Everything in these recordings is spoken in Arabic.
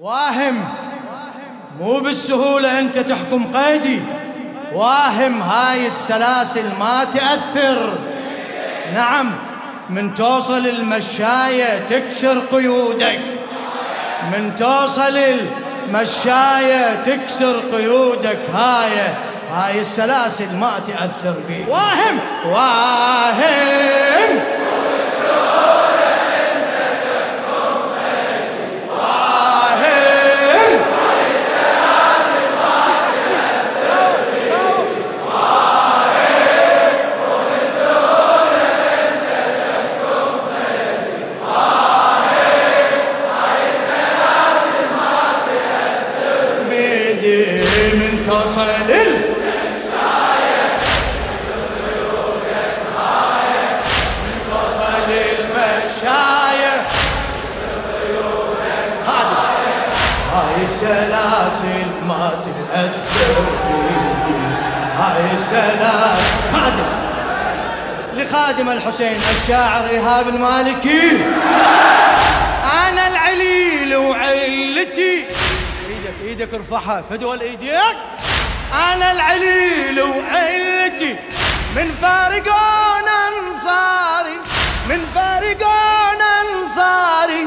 واهم مو بالسهولة أنت تحكم قيدي. واهم هاي السلاسل ما تأثر. نعم، من توصل المشاية تكسر قيودك، من توصل المشاية تكسر قيودك. هاي السلاسل ما تأثر بيك. واهم واهم ما تأثر بيدي. هاي السلاسل خادم لخادم الحسين الشاعر إيهاب المالكي. أنا العليل وعلتي، إيدك ارفعها فدوى الإيديك. أنا العليل وعلتي، من فارقون أنصاري، من فارقون أنصاري.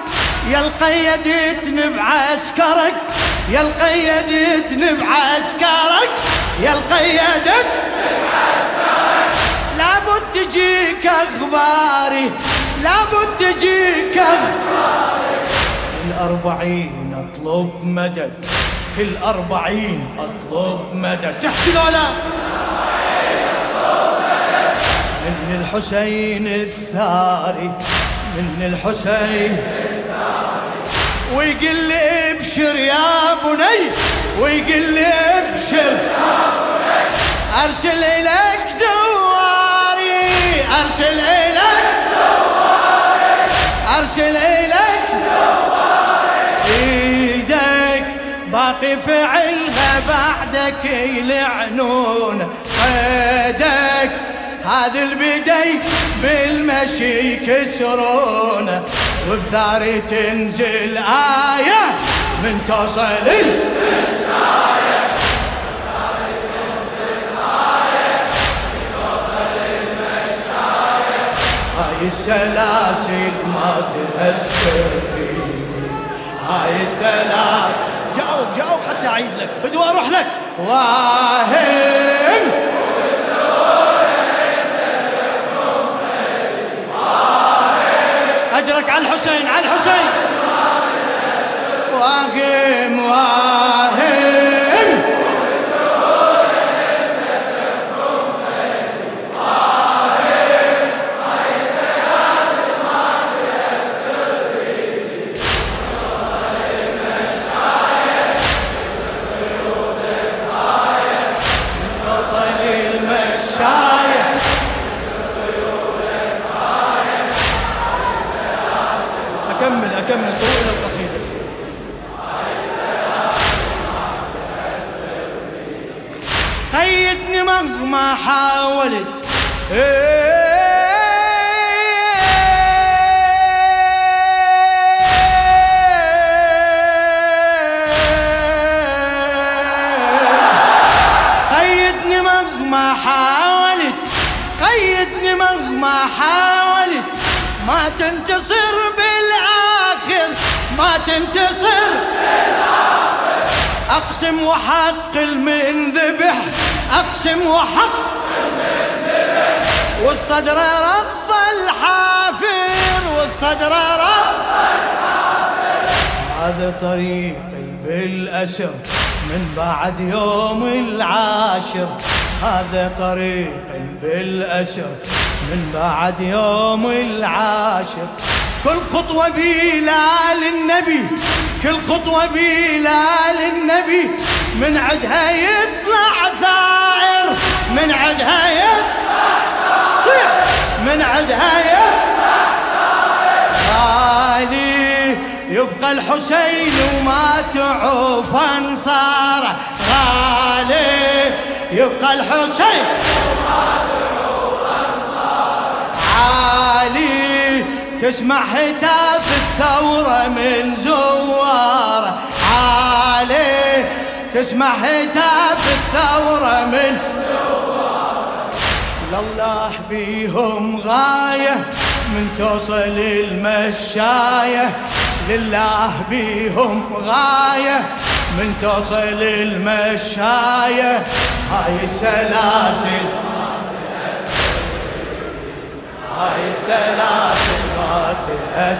يا القيدتني بعسكرك، يا القيدتني بعسكرك، يا القيدتني بعسكرك. لابد تجيك أخباري، لابد تجيك أخباري. كل 40 أطلب مدد، كل 40 أطلب مدد. تحكي لولا من الحسين الثاري، من الحسين ويقل لي ابشر يا بني، ويقل لي ابشر يا بني. ارسل اليك زواري، ارسل اليك زواري، ارسل اليك زواري. ايدك باقي فعلها بعدك يلعنون قيدك. هذا البدي بالمشي كسرون، وبثاري تنزل آية من توصل المشاية. وبثاري تنزل آية من توصل المشاية. هاي السلاسل ما تأثر بيني. هاي السلاسل جاوب حتى أعيد لك، بدي أروح لك. واهم أجرك على الحسين، على الحسين. واهم واهم وبالسهولة أنت تحكم قيدي. واهم هاي السلاسل ما تأثر بيدي. توصل المشاية تكسر قيودك آية. توصل المشاية أكمل طويل القصيدة. قيدني مهما حاولت، قيدني مهما حاولت، قيدني مهما حاولت. ما تنتصر ما تنتصر بالآخر. أقسم وحق المنذبح، أقسم وحق المنذبح. والصدر رض الحافر، والصدر رض الحافر. هذا طريقي بالأسر من بعد يوم العاشر. هذا طريقي بالأسر من بعد يوم العاشر. كل خطوة بلا للنبي، كل خطوة بلا للنبي. من عدها يطلع ثائر، من عدها يطلع ثائر، من عدها يطلع ثائر. يبقى الحسين وما تعوف انصاره غالي. يبقى الحسين وما تعوف انصاره عالي. تسمع هتاف الثورة من زوار عالي تسمع هتاف الثورة من لله بيهم غاية من توصل المشاية لله بيهم غاية من توصل المشاية هاي السلاسل هاي السلاسل ما تأثر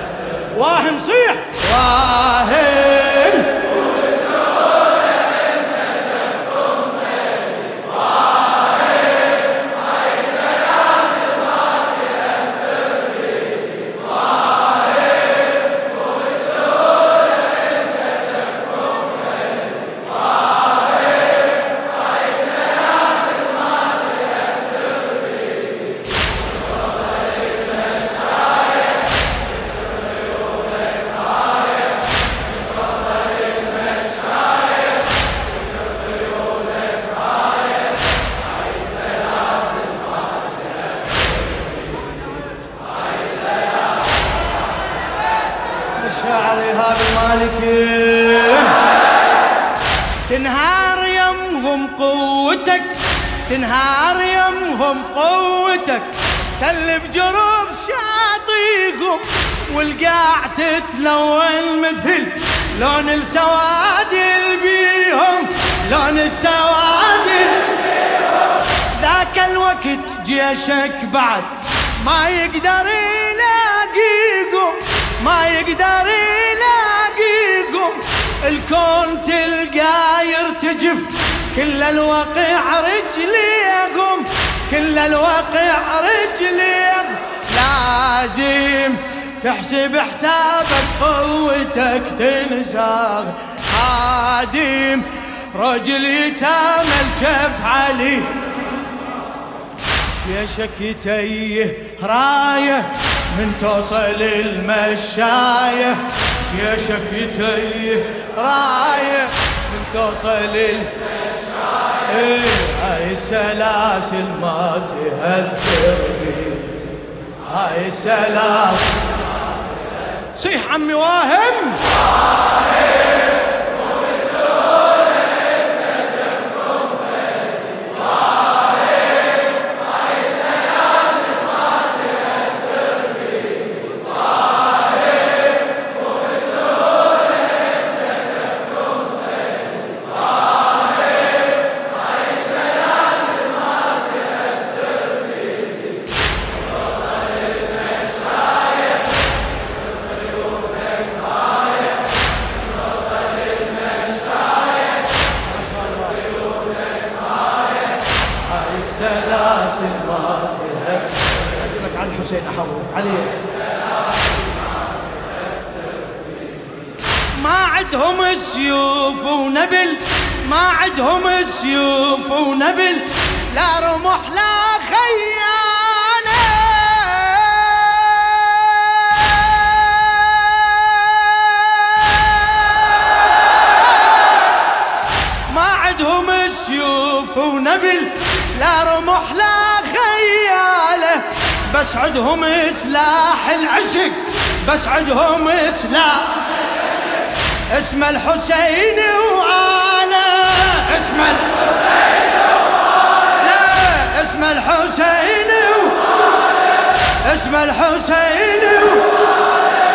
واهم صيح واهم وبالسهولة انت تكتم غيري واهم هاي السلاسل ما تأثر بيدي واهم وبالسهولة انت تكتم غيري واهم هاي السلاسل ما تأثر بيدي وصل المشايخ اسم عيونك هايم وصل المشايخ اسم عيونك هايم هاي السلاسل ما تأثر بيدي هاي السلاسل الشاعر إيهاب المالكي تنهار يمهم قوتك تنهار يمهم قوتك تل بجروب شاطيقهم والقاع تتلون مثل لون السواد البيهم لون السواد البيهم ذاك الوقت جيشك بعد ما يقدر يلاقيكم ما يقدر يلاقيكم الكون تلقاه يرتجف كل الواقع رجليكم كل الواقع رجليك لازم تحسب حسابك قوتك تنساغ عادم رجل يتامل جف علي جيشك يتيه رايه من توصل المشايه جيشك يتيه رايه من توصل المشاية هاي السلاسل ما تأثر بي هاي السلاسل صيح عمي واهم واهم وبالسهولة انت تحكم بيدي واهم هاي السلاسل ما تأثر بي واهم وبالسهولة انت تحكم بيدي واهم هاي السلاسل ما تأثر بي وصل المشاية عيونك هايم وصل المشايخ وصل عيونك هايم هاي السلاسل ما تأثر أجلك عن حسين أحوه عليه ما عندهم سيوف ونبل ما عندهم سيوف ونبل لا رمح لا خيانة ما عندهم سيوف ونبل لا رمح لا خيالة بس عندهم سلاح العشق بس عندهم سلاح اسم الحسين وعلى اسم الحسين وعلى لا اسم الحسين وعلى اسم الحسين وعلى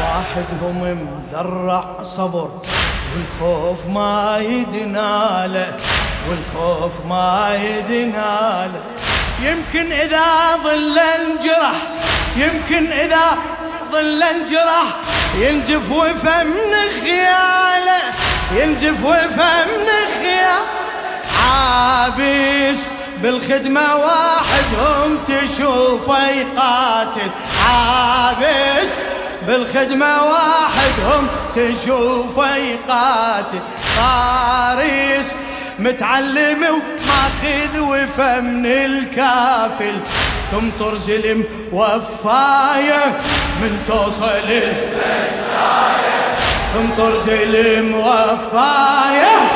واحدهم مدرع صبر والخوف ما يدناله والخوف ما يدناله يمكن إذا ظل انجرح يمكن إذا ظل انجرح ينجف وفا من خياله ينجف وفا من خياله عابس بالخدمة وحدهم تشوفه يقاتل عابس بالخدمة وحدهم تشوفه يقاتل فارس متعلم وماخذ وفا من الكافل تمطر زلم وفاية من توصل المشاية تمطر زلم وفاية من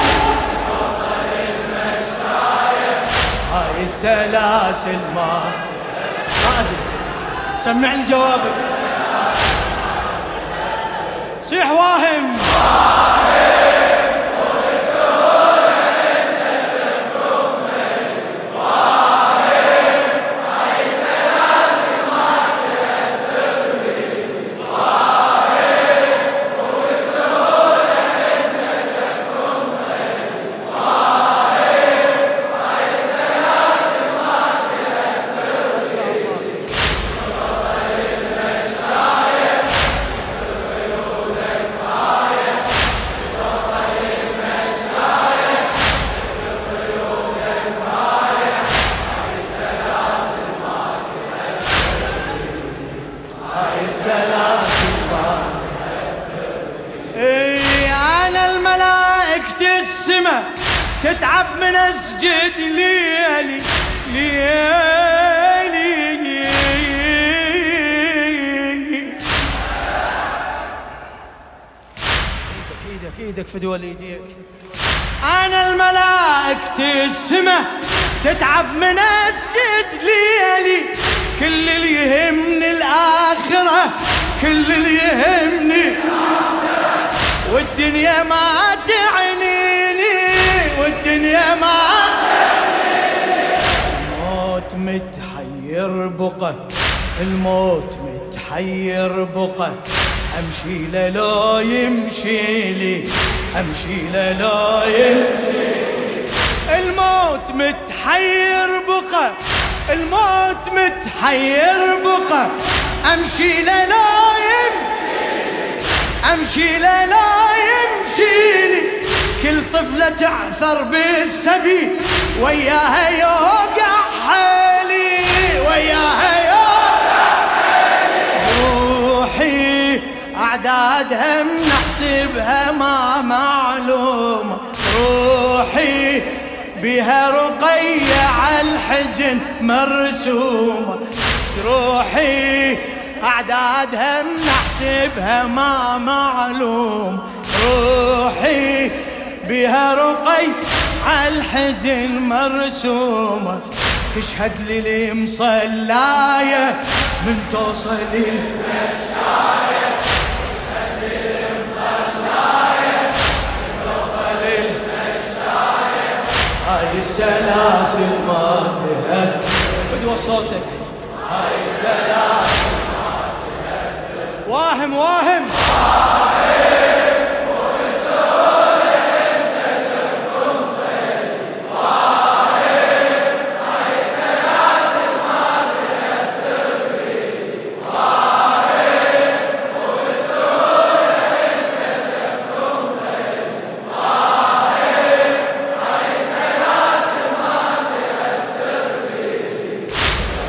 توصل المشاية هاي السلاسل ما صادق سمعني جوابك صيح واهم واهم تتعب من اسجد ليالي ليالي. ايدك ايدك في دول ايديك. انا الملائكة السما تتعب من اسجد ليالي، كل اللي يهمني الاخره، كل اللي يهمني والدنيا ما تعنيني، والدنيا ما تعنيني. الموت متحير بقى، الموت متحير بقى، امشي له لا يمشي لي، امشي له لا يمشي لي. الموت متحير بقى، الموت متحير بقى، امشي له لا امشي لا يمشي لي. كل طفله تعثر بالسبي وياها يوقع حالي، وياها يوقع حالي. روحي اعدادها منحسبها ما معلومه، روحي بها رقيه عالحزن مرسومه، روحي أعدادها منحسبها ما معلوم، روحي بها رقي عالحزن مرسومة، تشهد للمصلاية من توصل المشاية، تشهد للمصلاية من توصل المشاية. هاي السلاسل ما تهدف بدو صوتك، هاي السلاسل واهم واهم وبالسؤال انت تنطي واهم. هاي السلاسل ما تأثر بي واهم وبالسؤال انت تنطي واهم. هاي السلاسل ما تأثر بي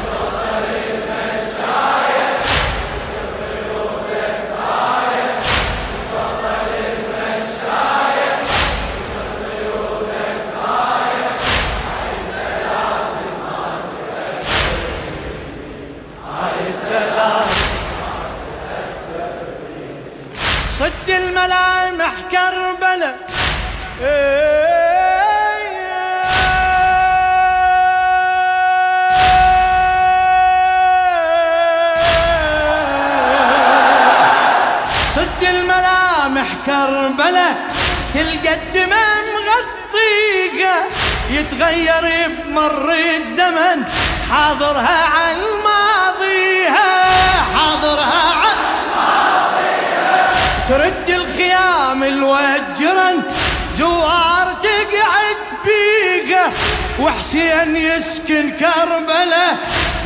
توصل المشاية. صد الملامح كربلة صد الملامح كربلة، تلقى الدمى مغطيقة، يتغير بمر الزمن حاضرها عن ماضيها، حاضرها عن ماضيها. ترد الخيام الوجرا زوار تقعد بيقه، وحسين يسكن كربله،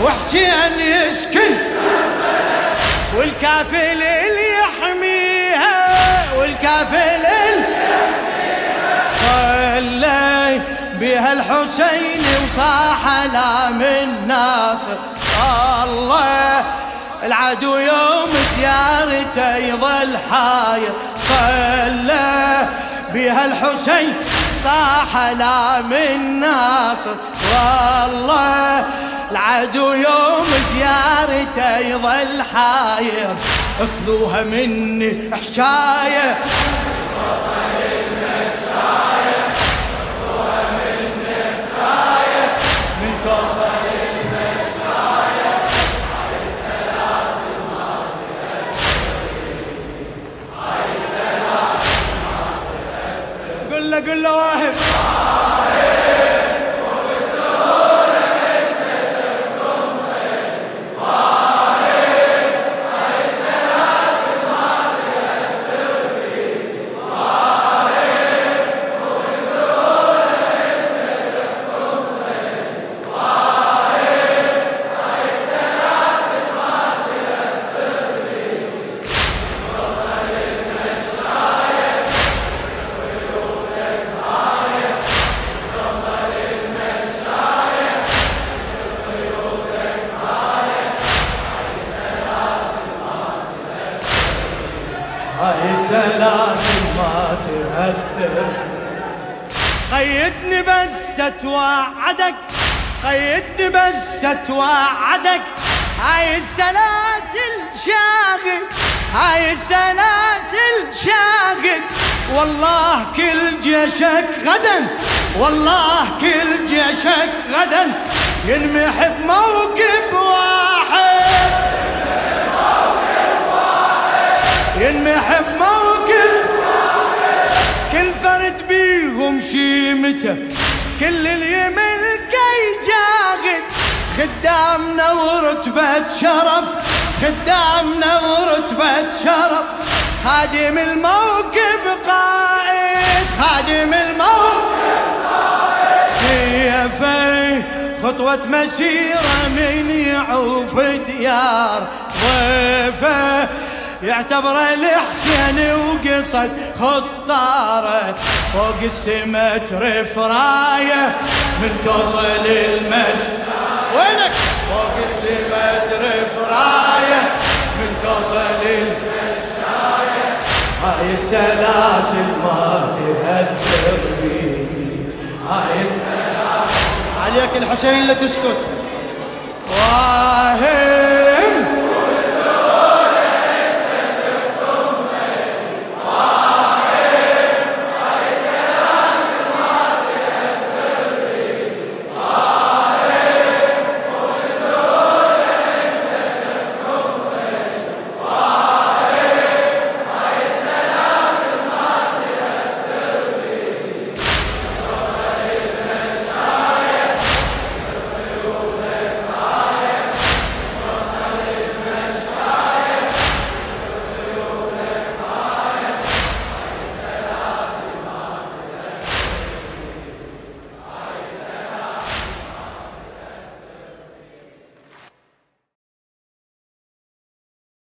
وحسين يسكن كربله، والكافل اللي يحميها، والكافل اللي يحميها. صلي بها الحسين وصاح لا من ناصر، الله العدو يوم زيارته يظل حاير. صلى بها الحسين صاح لا من ناصر، والله العدو يوم زيارته يظل حاير. اخذوها مني حشايه قل له واهم وبالسهولة انت تنطي واهم. هاي السلاسل ما تأثر بي واهم وبالسهولة انت تنطي واهم. هاي السلاسل ما تأثر بي توصل المشاية. هاي السلاسل ما تأثر، قيدني بس اتوعدك، قيدني بس اتوعدك، هاي السلاسل شاغل، هاي السلاسل شاغل، والله كل جيشك غدا، والله كل جيشك غدا ينمح بموكب واحد، ينمح بموكب واحد، كل فرد بيهم شيمته، كل اليمن كي جاغد، خدامنا ورتبة شرف، خدامنا ورتبة شرف، خادم الموكب قائد، خادم الموكب قائد، سيفي خطوة مسيرة من يعوف ديار ضيفه، يعتبر الحسين وقصد خطاره، فوق السما ترف رايه من توصل المشي، وينك؟ فوق السما ترف رايه من توصل المشايه، هاي السلاسل ما تأثر بيدي، هاي السلاسل عليك الحسين لا تسكت. واهم